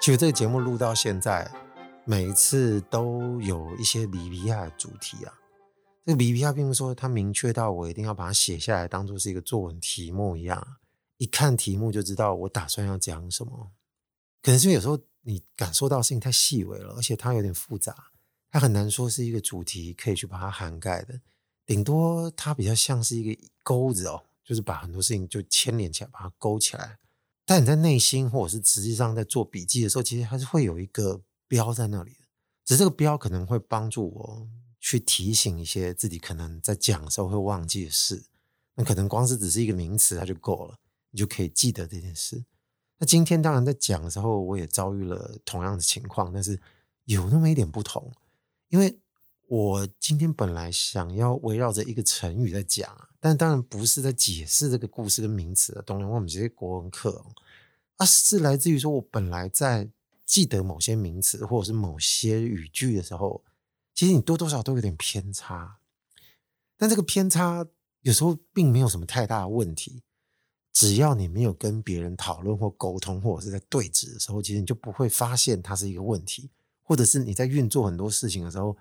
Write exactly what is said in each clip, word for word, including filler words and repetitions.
其实这个节目录到现在，每一次都有一些利比亚的主题啊。这个利比亚并不是说它明确到我一定要把它写下来，当作是一个作文题目一样。一看题目就知道我打算要讲什么。可能是有时候你感受到事情太细微了，而且它有点复杂，它很难说是一个主题可以去把它涵盖的。顶多它比较像是一个钩子哦，就是把很多事情就牵连起来，把它勾起来。但你在内心或者是实际上在做笔记的时候，其实还是会有一个标在那里的，只是这个标可能会帮助我去提醒一些自己可能在讲的时候会忘记的事。那可能光是只是一个名词它就够了，你就可以记得这件事。那今天当然在讲的时候我也遭遇了同样的情况，但是有那么一点不同。因为我今天本来想要围绕着一个成语在讲，但当然不是在解释这个故事跟名词的，当然我们这些国文课、哦、啊，是来自于说我本来在记得某些名词或者是某些语句的时候，其实你多多少都有点偏差，但这个偏差有时候并没有什么太大的问题，只要你没有跟别人讨论或沟通或者是在对峙的时候，其实你就不会发现它是一个问题，或者是你在运作很多事情的时候，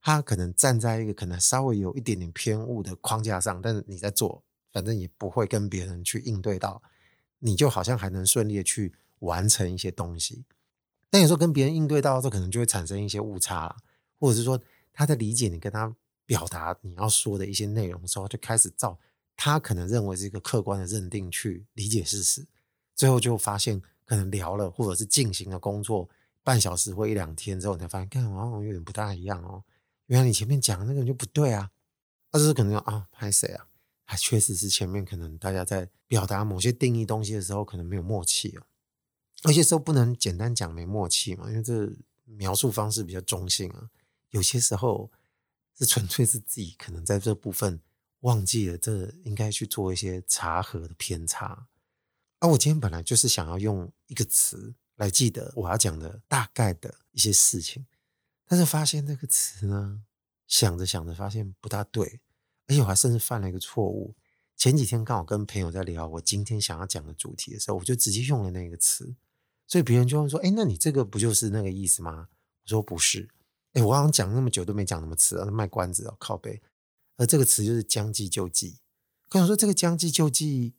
他可能站在一个可能稍微有一点点偏误的框架上，但是你在做反正也不会跟别人去应对到，你就好像还能顺利的去完成一些东西。但有时候跟别人应对到这可能就会产生一些误差，或者是说他在理解你跟他表达你要说的一些内容的时候，就开始照他可能认为是一个客观的认定去理解事实，最后就发现可能聊了或者是进行了工作半小时或一两天之后，你才发现干好像有点不大一样哦，原来你前面讲的那个就不对啊，那、啊、就是可能啊，拍谁啊？啊，确实是前面可能大家在表达某些定义东西的时候，可能没有默契哦。而且时候不能简单讲没默契嘛，因为这描述方式比较中性啊。有些时候是纯粹是自己可能在这部分忘记了，这应该去做一些查核的偏差。啊，我今天本来就是想要用一个词来记得我要讲的大概的一些事情。但是发现这个词呢，想着想着发现不大对，而且我还甚至犯了一个错误。前几天刚好跟朋友在聊我今天想要讲的主题的时候，我就直接用了那个词，所以别人就会说：“哎，那你这个不就是那个意思吗？”我说：“不是。”哎，我刚刚讲那么久都没讲什么词啊，卖关子哦，靠北。而这个词就是将计就计。跟我说这个将计就计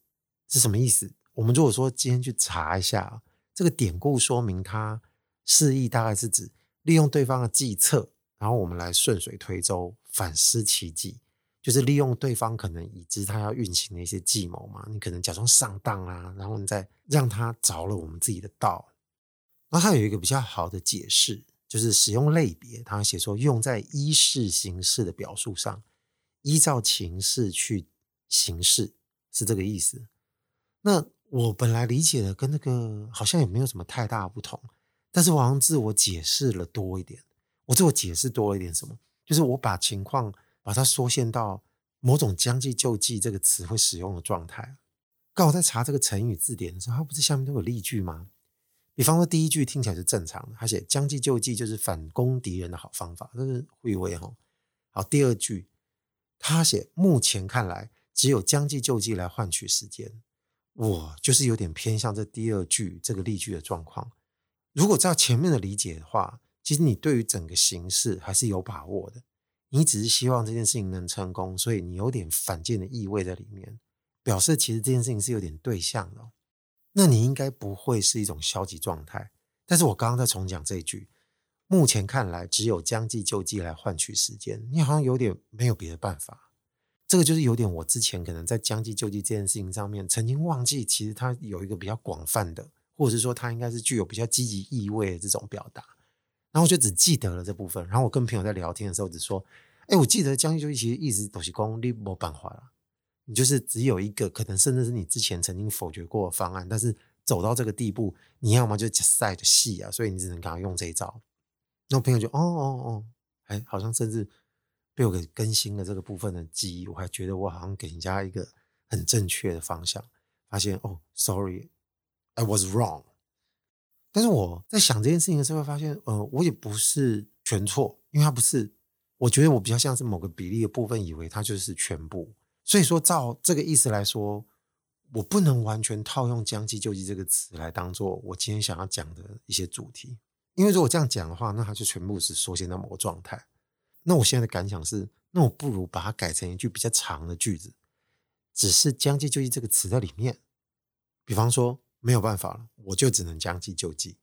是什么意思？我们如果说今天去查一下这个典故说明，它释义大概是指利用对方的计策，然后我们来顺水推舟，反施其计，就是利用对方可能已知他要运行的一些计谋嘛，你可能假装上当啊，然后你再让他着了我们自己的道。然后他有一个比较好的解释，就是使用类别，他写说用在依事行事的表述上，依照情势去行事，是这个意思。那我本来理解的跟那个好像也没有什么太大的不同，但是我好像自我解释了多一点，我自我解释多了一点什么，就是我把情况把它缩限到某种将计就计这个词会使用的状态。刚好在查这个成语字典的时候，它不是下面都有例句吗？比方说第一句听起来是正常的，它写将计就计就是反攻敌人的好方法，这是会为吼。好，第二句它写目前看来只有将计就计来换取时间，我就是有点偏向这第二句这个例句的状况。如果照前面的理解的话，其实你对于整个形势还是有把握的，你只是希望这件事情能成功，所以你有点反间的意味在里面，表示其实这件事情是有点对象的、哦、那你应该不会是一种消极状态。但是我刚刚在重讲这一句，目前看来只有将计就计来换取时间，你好像有点没有别的办法。这个就是有点我之前可能在将计就计这件事情上面曾经忘记，其实它有一个比较广泛的，或者是说它应该是具有比较积极意味的这种表达，然后我就只记得了这部分。然后我跟朋友在聊天的时候只说，哎，我记得将计就计其实意思都是说你没办法啦，你就是只有一个可能甚至是你之前曾经否决过的方案，但是走到这个地步你要么就塞的戏啊，所以你只能刚刚用这一招。然后朋友就哦哦哦，哎，好像甚至被我给更新了这个部分的记忆，我还觉得我好像给人家一个很正确的方向，发现哦 sorry I was wrong。但是我在想这件事情的时候发现呃，我也不是全错，因为它不是，我觉得我比较像是某个比例的部分以为它就是全部，所以说照这个意思来说，我不能完全套用将计就计这个词来当做我今天想要讲的一些主题，因为如果这样讲的话，那它就全部是缩限到某个状态。那我现在的感想是，那我不如把它改成一句比较长的句子，只是将计就计这个词在里面。比方说没有办法了，我就只能将计就计，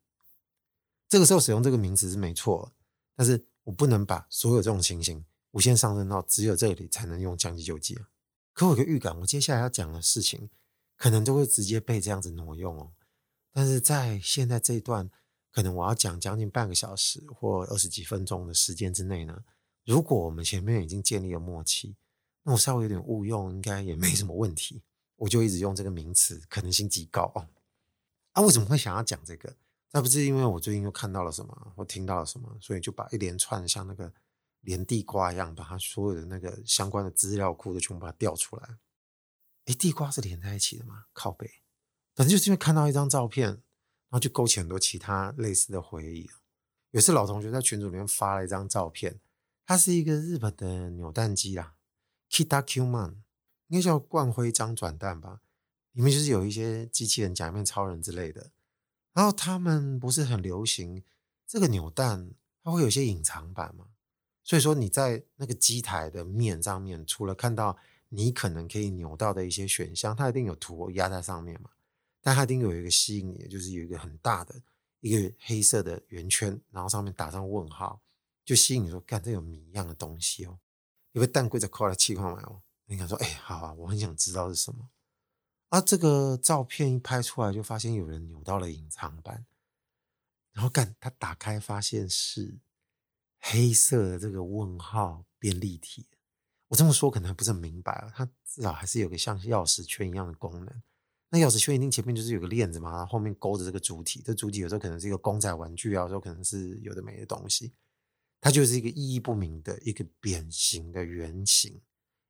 这个时候使用这个名词是没错，但是我不能把所有这种情形无限上升到只有这里才能用将计就计啊。可我有个预感，我接下来要讲的事情可能就会直接被这样子挪用哦。但是在现在这一段，可能我要讲将近半个小时或二十几分钟的时间之内呢，如果我们前面已经建立了默契，那我稍微有点误用应该也没什么问题，我就一直用这个名词，可能性极高哦。啊，为什么会想要讲这个？那不是因为我最近又看到了什么或听到了什么，所以就把一连串像那个连地瓜一样，把它所有的那个相关的资料库都全部把它调出来。诶，地瓜是连在一起的吗？靠北。反正就是因为看到一张照片，然后就勾起很多其他类似的回忆。有一次老同学在群组里面发了一张照片，它是一个日本的扭蛋机啦 ，KitaQ Man， 应该叫冠辉章转蛋吧。里面就是有一些机器人、假面超人之类的。然后他们不是很流行这个扭蛋，它会有一些隐藏版嘛。所以说你在那个机台的面上面，除了看到你可能可以扭到的一些选项，它一定有图压在上面嘛，但它一定有一个吸引你的，就是有一个很大的一个黑色的圆圈，然后上面打上问号，就吸引你说干，这有谜一样的东西哦，有个蛋贵着扣来气矿买哦，你想说哎、欸，好啊，我很想知道是什么啊。这个照片一拍出来就发现有人扭到了隐藏版，然后干他打开发现是黑色的这个问号变立体。我这么说可能还不是很明白、啊、它至少还是有个像钥匙圈一样的功能。那钥匙圈一定前面就是有个链子嘛，然后后面勾着这个主体，这主体有时候可能是一个公仔玩具啊，有时候可能是有的没的东西，它就是一个意义不明的一个扁形的圆形，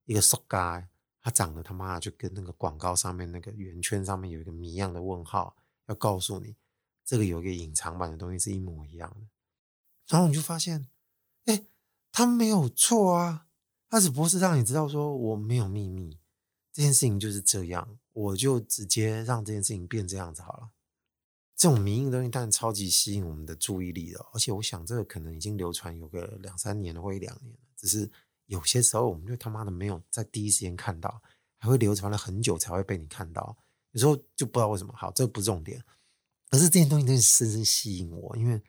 一个塑胶，它长得他妈的就跟那个广告上面那个圆圈上面有一个谜样的问号，要告诉你这个有一个隐藏版的东西是一模一样的。然后你就发现哎，它没有错啊，他只不过是让你知道说我没有秘密，这件事情就是这样，我就直接让这件事情变这样子好了。这种迷因的东西当然超级吸引我们的注意力的，而且我想这个可能已经流传有个两三年或一两年了，只是有些时候我们就他妈的没有在第一时间看到，还会流传了很久才会被你看到，有时候就不知道为什么。好，这不是重点，可是这件东西真的深深吸引我，因为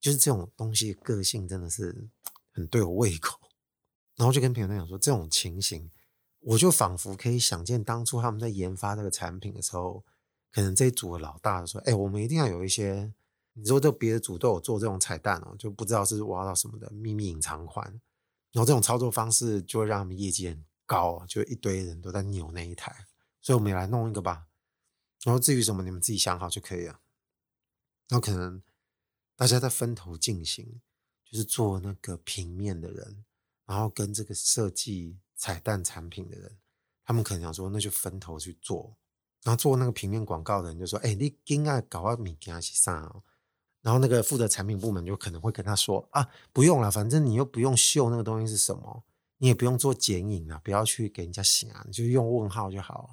就是这种东西的个性真的是很对我胃口。然后就跟朋友讲说，这种情形我就仿佛可以想见当初他们在研发这个产品的时候，可能这一组的老大说哎、欸，我们一定要有一些，你说这别的组都有做这种彩蛋哦，就不知道是挖到什么的秘密隐藏款，然后这种操作方式就会让他们业绩很高，就一堆人都在扭那一台，所以我们也来弄一个吧，然后至于什么你们自己想好就可以了。然后可能大家在分头进行，就是做那个平面的人，然后跟这个设计彩蛋产品的人，他们可能想说那就分头去做，然后做那个平面广告的人就说哎、欸，你今天搞到东西是什么，然后那个负责产品部门就可能会跟他说啊，不用啦，反正你又不用秀那个东西是什么，你也不用做剪影啦，不要去给人家想，你就用问号就好了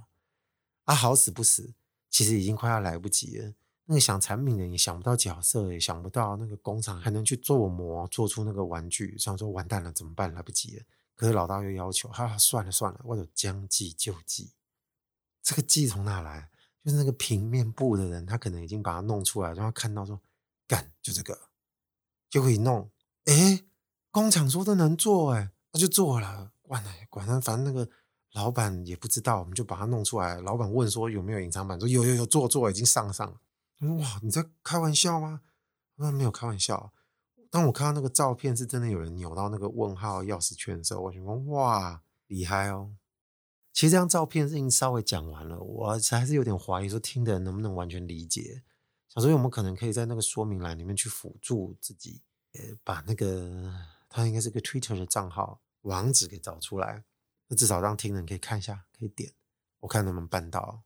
啊。好死不死，其实已经快要来不及了，那个想产品的人也想不到角色，也想不到那个工厂还能去做模做出那个玩具，想说完蛋了怎么办，来不及了。可是老大又要求哈、啊、算了算了，我就将计就计。这个计从哪来？就是那个平面部的人他可能已经把它弄出来，让他看到说干就这个就可以弄，诶工厂说这能做诶，那就做了，管了管了，反正那个老板也不知道，我们就把它弄出来。老板问说有没有隐藏版，说有有有，做做已经上上了。哇，你在开玩笑吗？那没有开玩笑。当我看到那个照片是真的有人扭到那个问号钥匙圈的时候，我就说哇，厉害哦。其实这张照片是已经稍微讲完了，我还是有点怀疑说听的人能不能完全理解，想说我们可能可以在那个说明栏里面去辅助自己，把那个它应该是个 Twitter 的账号网址给找出来，至少让听的人可以看一下，可以点，我看能不能办到。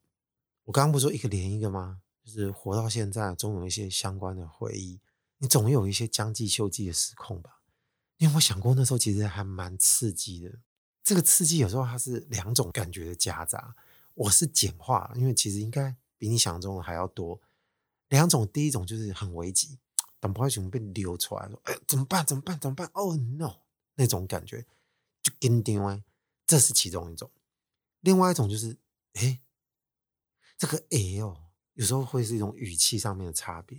我刚刚不是说一个连一个吗？就是活到现在总有一些相关的回忆，你总有一些将计就计的时空吧。你有没有想过那时候其实还蛮刺激的，这个刺激有时候它是两种感觉的夹杂，我是简化，因为其实应该比你想象中的还要多。两种，第一种就是很危急，等不快熊被溜出来说、欸、怎么办怎么办怎么办 Oh no， 那种感觉就跟定位，这是其中一种。另外一种就是哎、欸，这个哎哦、喔，有时候会是一种语气上面的差别，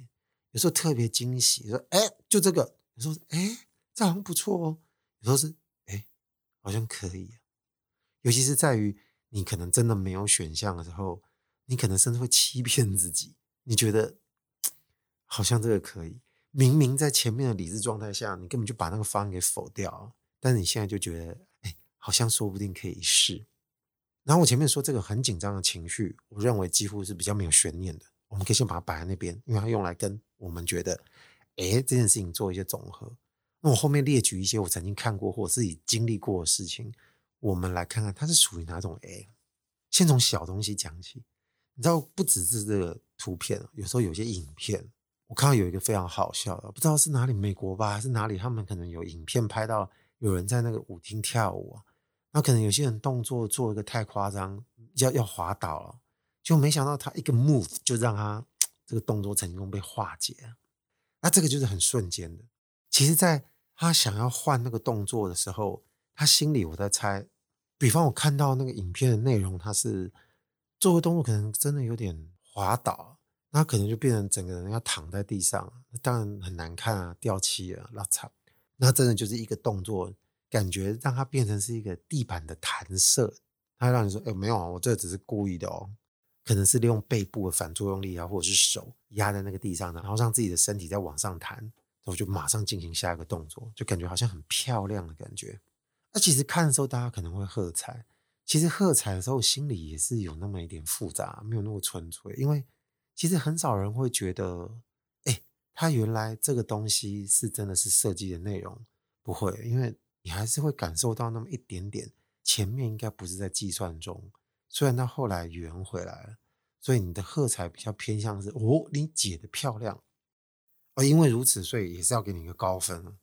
有时候特别惊喜说哎、欸、就这个，有时候哎、欸、这好像不错哦、喔，有时候是哎、欸、好像可以、啊、尤其是在于你可能真的没有选项的时候，你可能甚至会欺骗自己，你觉得好像这个可以，明明在前面的理智状态下你根本就把那个方案给否掉了，但是你现在就觉得哎、欸，好像说不定可以试。然后我前面说这个很紧张的情绪，我认为几乎是比较没有悬念的，我们可以先把它摆在那边，因为它用来跟我们觉得哎、欸，这件事情做一些总和。那我后面列举一些我曾经看过或自己经历过的事情，我们来看看它是属于哪种 A。 先从小东西讲起，你知道不只是这个图片，有时候有些影片，我看到有一个非常好笑的，不知道是哪里美国吧还是哪里，他们可能有影片拍到有人在那个舞厅跳舞啊，那可能有些人动作做一个太夸张，要要滑倒了，就没想到他一个 move 就让他这个动作成功被化解。那这个就是很瞬间的，其实在他想要换那个动作的时候，他心里我在猜，比方我看到那个影片的内容，他是做个动作可能真的有点滑倒，那可能就变成整个人要躺在地上，当然很难看啊，掉漆啊，拉惨。那真的就是一个动作，感觉让它变成是一个地板的弹射，它让你说哎、欸，没有啊，我这只是故意的哦，可能是利用背部的反作用力啊，或者是手压在那个地上，然后让自己的身体再往上弹，然后就马上进行下一个动作，就感觉好像很漂亮的感觉。那其实看的时候大家可能会喝彩，其实喝彩的时候心里也是有那么一点复杂，没有那么纯粹，因为其实很少人会觉得哎，他原来这个东西是真的是设计的内容，不会，因为你还是会感受到那么一点点前面应该不是在计算中，虽然到后来圆回来了，所以你的喝彩比较偏向是哦，你解得漂亮，而因为如此，所以也是要给你一个高分。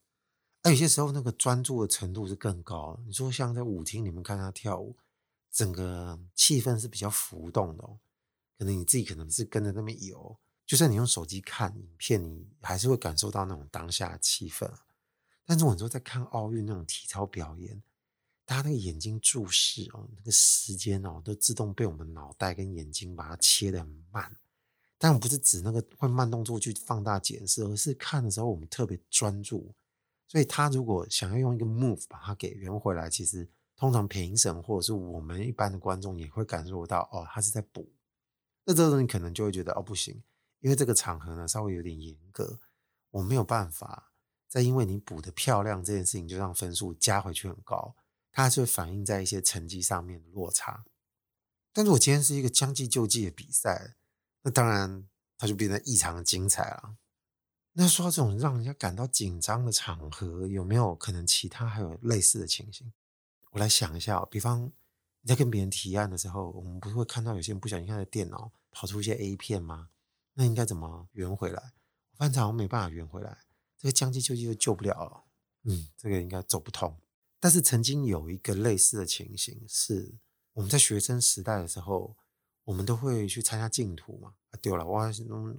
而有些时候那个专注的程度是更高，你说像在舞厅里面看他跳舞，整个气氛是比较浮动的、哦、可能你自己可能是跟着那边游，就算你用手机看影片，你还是会感受到那种当下的气氛。但是我说在看奥运那种体操表演，大家那个眼睛注视、哦、那个时间、哦、都自动被我们脑袋跟眼睛把它切得很慢，但我不是指那个会慢动作去放大检视，而是看的时候我们特别专注，所以他如果想要用一个 move 把它给圆回来，其实通常评审或者是我们一般的观众也会感受到哦，他是在补。那这时候你可能就会觉得哦不行，因为这个场合呢稍微有点严格，我没有办法再因为你补的漂亮这件事情就让分数加回去很高，它还是会反映在一些成绩上面的落差。但是我今天是一个将计就计的比赛，那当然它就变得异常的精彩了。那说到这种让人家感到紧张的场合，有没有可能其他还有类似的情形？我来想一下、哦、比方你在跟别人提案的时候，我们不是会看到有些人不小心看着电脑跑出一些 A 片吗？那应该怎么圆回来？我发现好像没办法圆回来，这个将计就计就救不了了，嗯，这个应该走不通。但是曾经有一个类似的情形是，我们在学生时代的时候，我们都会去参加竞图嘛。啊，对了，我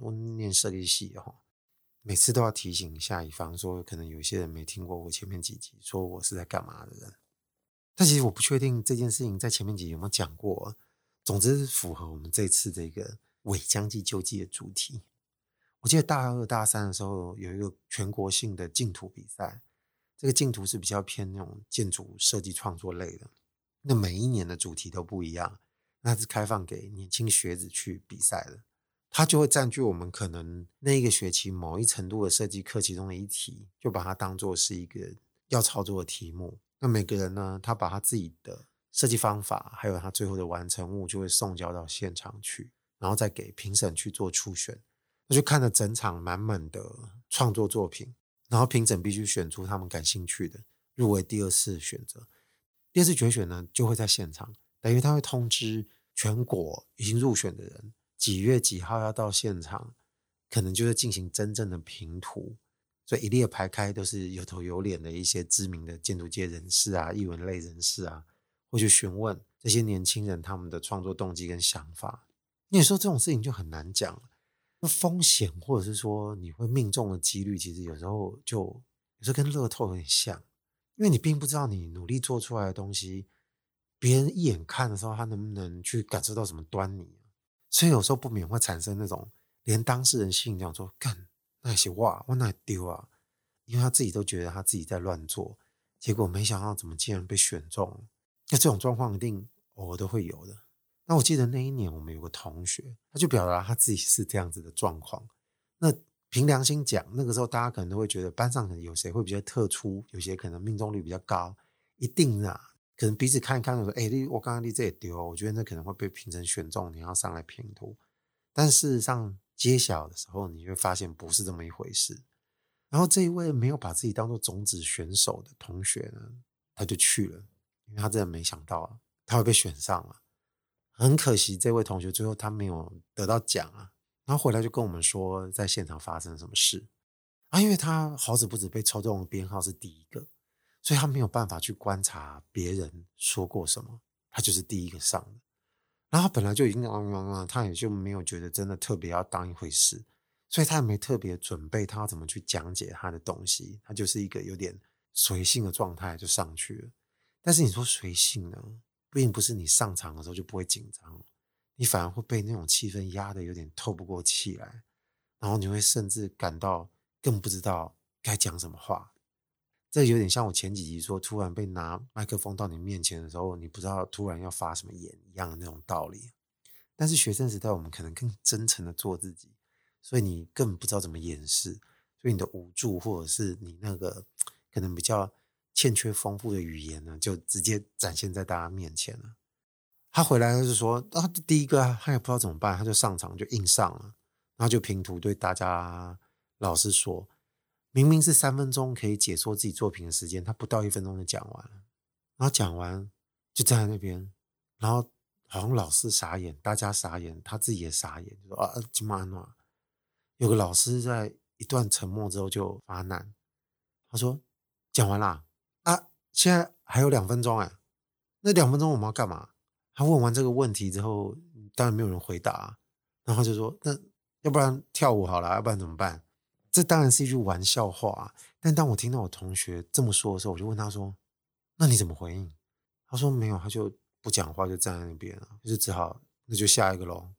我念设计系哦。每次都要提醒一下，以防说可能有些人没听过我前面几集说我是在干嘛的人，但其实我不确定这件事情在前面几集有没有讲过，总之符合我们这次这个伪将计就计的主题。我记得大二大三的时候有一个全国性的竞图比赛，这个竞图是比较偏那种建筑设计创作类的，那每一年的主题都不一样，那是开放给年轻学子去比赛的，它就会占据我们可能那一个学期某一程度的设计课其中的一题，就把它当作是一个要操作的题目。那每个人呢，他把他自己的设计方法还有他最后的完成物就会送交到现场去，然后再给评审去做初选。那就看了整场满满的创作作品，然后评审必须选出他们感兴趣的入围第二次选择。第二次决选呢，就会在现场，等于他会通知全国已经入选的人，几月几号要到现场，可能就会进行真正的评图。所以一列排开都是有头有脸的一些知名的建筑界人士啊、艺文类人士啊，会去询问这些年轻人他们的创作动机跟想法。你说这种事情就很难讲了，风险或者是说你会命中的几率，其实有时候就有时候跟乐透有点像，因为你并不知道你努力做出来的东西，别人一眼看的时候，他能不能去感受到什么端倪，所以有时候不免会产生那种连当事人心里讲说，干。那些哇，我哪丢啊？因为他自己都觉得他自己在乱做，结果没想到怎么竟然被选中。那这种状况一定偶尔都会有的。那我记得那一年我们有个同学，他就表达他自己是这样子的状况。那凭良心讲，那个时候大家可能都会觉得班上可能有谁会比较特殊，有些可能命中率比较高，一定啊，可能彼此看一看说，哎、欸，我刚刚你这也丢，我觉得那可能会被评审选中，你要上来评图。但事实上，揭晓的时候你会发现不是这么一回事。然后这一位没有把自己当作种子选手的同学呢，他就去了，因为他真的没想到、啊、他会被选上了、啊。很可惜这位同学最后他没有得到奖啊，然后回来就跟我们说在现场发生了什么事啊，因为他好死不死被抽中的编号是第一个，所以他没有办法去观察别人说过什么，他就是第一个上的。然后他本来就已经、嗯、他也就没有觉得真的特别要当一回事，所以他也没特别准备他要怎么去讲解他的东西，他就是一个有点随性的状态就上去了。但是你说随性呢，并不是你上场的时候就不会紧张，你反而会被那种气氛压得有点透不过气来，然后你会甚至感到更不知道该讲什么话。这有点像我前几集说突然被拿麦克风到你面前的时候，你不知道突然要发什么言一样的那种道理。但是学生时代我们可能更真诚的做自己，所以你根本不知道怎么掩饰，所以你的无助或者是你那个可能比较欠缺丰富的语言呢，就直接展现在大家面前了。他回来就是说啊，第一个他也不知道怎么办，他就上场就硬上了，然后就评图对大家老师说，明明是三分钟可以解说自己作品的时间，他不到一分钟就讲完了，然后讲完就站在那边，然后好像老师傻眼，大家傻眼，他自己也傻眼，就说啊，今晚啊，有个老师在一段沉默之后就发难，他说讲完啦，啊，现在还有两分钟哎、欸，那两分钟我们要干嘛？他问完这个问题之后，当然没有人回答、啊，然后就说那要不然跳舞好了，要不然怎么办？这当然是一句玩笑话、啊，但当我听到我同学这么说的时候，我就问他说那你怎么回应？他说没有，他就不讲话，就站在那边了，就只好那就下一个咯。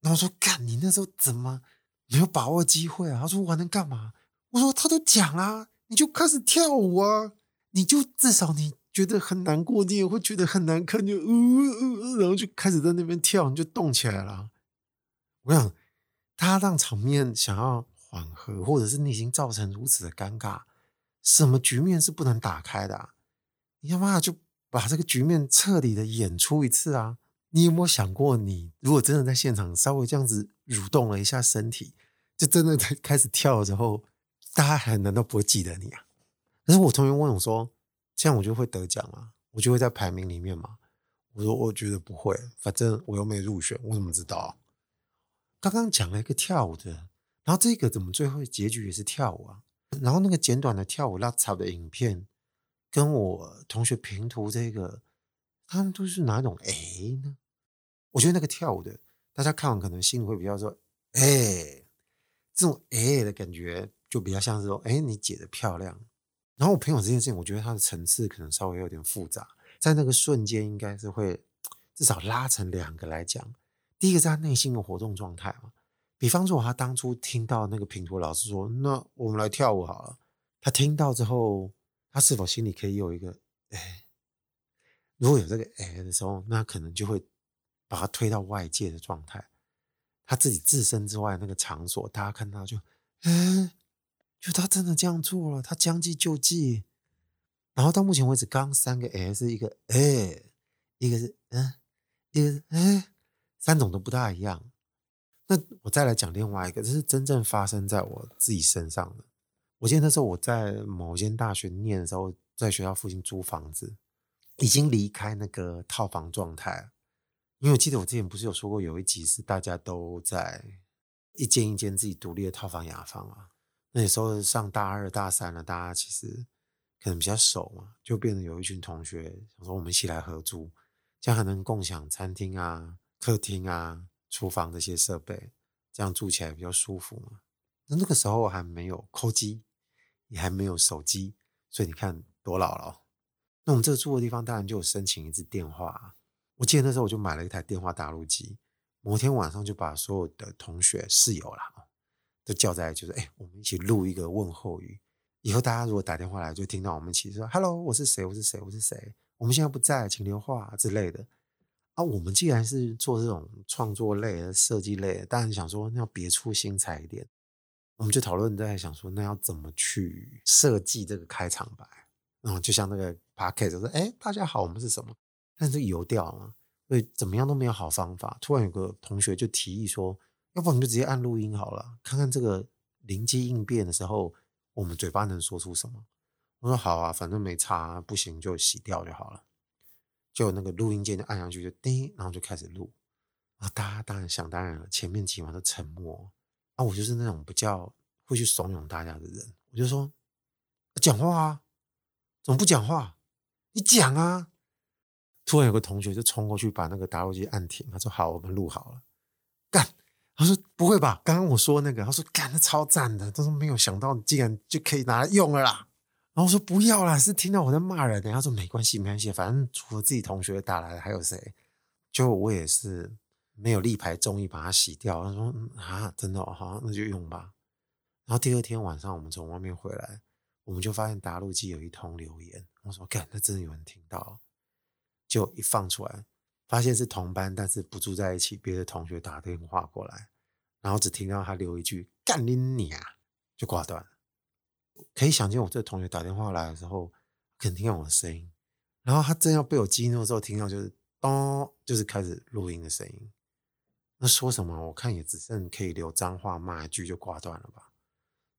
然后我说干，你那时候怎么没有把握机会啊？他说我还能干嘛？我说他都讲啦、啊，你就开始跳舞啊，你就至少你觉得很难过，你也会觉得很难看，就、呃呃、然后就开始在那边跳，你就动起来了。我想他让场面想要缓和，或者是你已经造成如此的尴尬，什么局面是不能打开的、啊、你他妈就把这个局面彻底的演出一次啊！你有没有想过，你如果真的在现场稍微这样子蠕动了一下身体，就真的在开始跳的时候，大家还难道不会记得你啊？可是我同学问我说这样我就会得奖啊，我就会在排名里面嘛，我说我觉得不会，反正我又没入选，我怎么知道、啊、刚刚讲了一个跳舞的，然后这个怎么最后结局也是跳舞啊？然后那个简短的跳舞拉草的影片，跟我同学评图这个，他们都是哪一种哎呢？我觉得那个跳舞的，大家看完可能心里会比较说，哎，这种哎的感觉就比较像是说，哎，你解得漂亮。然后我朋友这件事情，我觉得它的层次可能稍微有点复杂，在那个瞬间应该是会至少拉成两个来讲。第一个是他内心的活动状态嘛。比方说他当初听到那个评图老师说那我们来跳舞好了，他听到之后他是否心里可以有一个哎，如果有这个哎的时候，那可能就会把他推到外界的状态，他自己自身之外那个场所，大家看到就哎，就他真的这样做了，他将计就计。然后到目前为止刚三个哎是一个哎，一个是嗯，一个是哎，三种都不大一样。那我再来讲另外一个，这是真正发生在我自己身上的。我记得那时候我在某间大学念的时候，在学校附近租房子，已经离开那个套房状态，因为我记得我之前不是有说过有一集是大家都在一间一间自己独立的套房雅房嘛，那时候上大二大三了，大家其实可能比较熟嘛，就变成有一群同学想说我们一起来合租，这样还能共享餐厅啊客厅啊厨房这些设备，这样住起来比较舒服嘛。那那个时候还没有抠机，也还没有手机，所以你看多老了。那我们这个住的地方当然就有申请一支电话、啊、我记得那时候我就买了一台电话打录机，某天晚上就把所有的同学室友啦都叫在就是哎、欸，我们一起录一个问候语，以后大家如果打电话来就听到我们一起说 Hello 我是谁我是谁我是谁，我们现在不在请留话、啊、之类的啊。我们既然是做这种创作类的设计类的，当然想说那要别出心裁一点，我们就讨论在想说那要怎么去设计这个开场白，然后就像那个 podcast 说哎、欸，大家好我们是什么，但是油掉嘛，所以怎么样都没有好方法。突然有个同学就提议说要不然我们就直接按录音好了，看看这个灵机应变的时候我们嘴巴能说出什么。我说好啊，反正没差、啊、不行就洗掉就好了。就那个录音键就按上去就叮，然后就开始录。啊，大家当然想当然了，前面几晚都沉默。啊，我就是那种比较会去怂恿大家的人，我就说讲话啊，怎么不讲话？你讲啊！突然有个同学就冲过去把那个打火机按停，他说好，我们录好了。干，他说不会吧？刚刚我说那个，他说干，那超赞的，但是没有想到竟然就可以拿来用了啦。然后我说不要啦，是听到我在骂人、欸。他说没关系，没关系，反正除了自己同学打来的还有谁？就我也是。没有立牌终于把它洗掉，他说、嗯、啊，真的哦，那就用吧。然后第二天晚上我们从外面回来，我们就发现打录机有一通留言，我说干，那真的有人听到。就一放出来发现是同班但是不住在一起别的同学打电话过来，然后只听到他留一句干你娘就挂断了。可以想见我这同学打电话来的时候可能听到我的声音，然后他正要被我激怒的时候听到就是咚，就是开始录音的声音。那说什么我看也只剩可以留脏话骂一句就挂断了吧，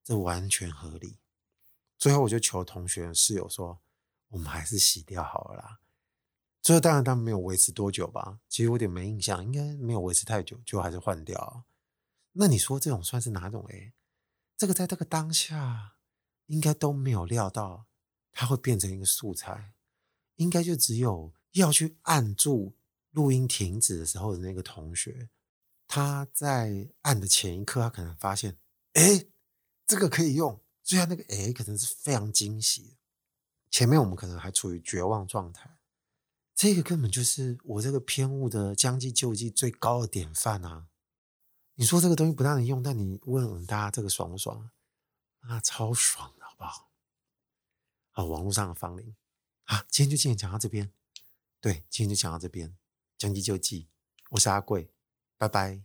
这完全合理。最后我就求同学室友说我们还是洗掉好了啦。最后当然他们没有维持多久吧，其实我有点没印象，应该没有维持太久就还是换掉。那你说这种算是哪种诶？这个在这个当下应该都没有料到它会变成一个素材，应该就只有要去按住录音停止的时候的那个同学，他在按的前一刻他可能发现诶这个可以用，所以他那个诶可能是非常惊喜的。前面我们可能还处于绝望状态，这个根本就是我这个偏误的将计就计最高的典范啊。你说这个东西不让你用，但你问问大家这个爽不爽啊？超爽的好不好。好，网络上的芳龄啊，今天就今天讲到这边，对，今天就讲到这边，将计就计，我是阿贵，拜拜。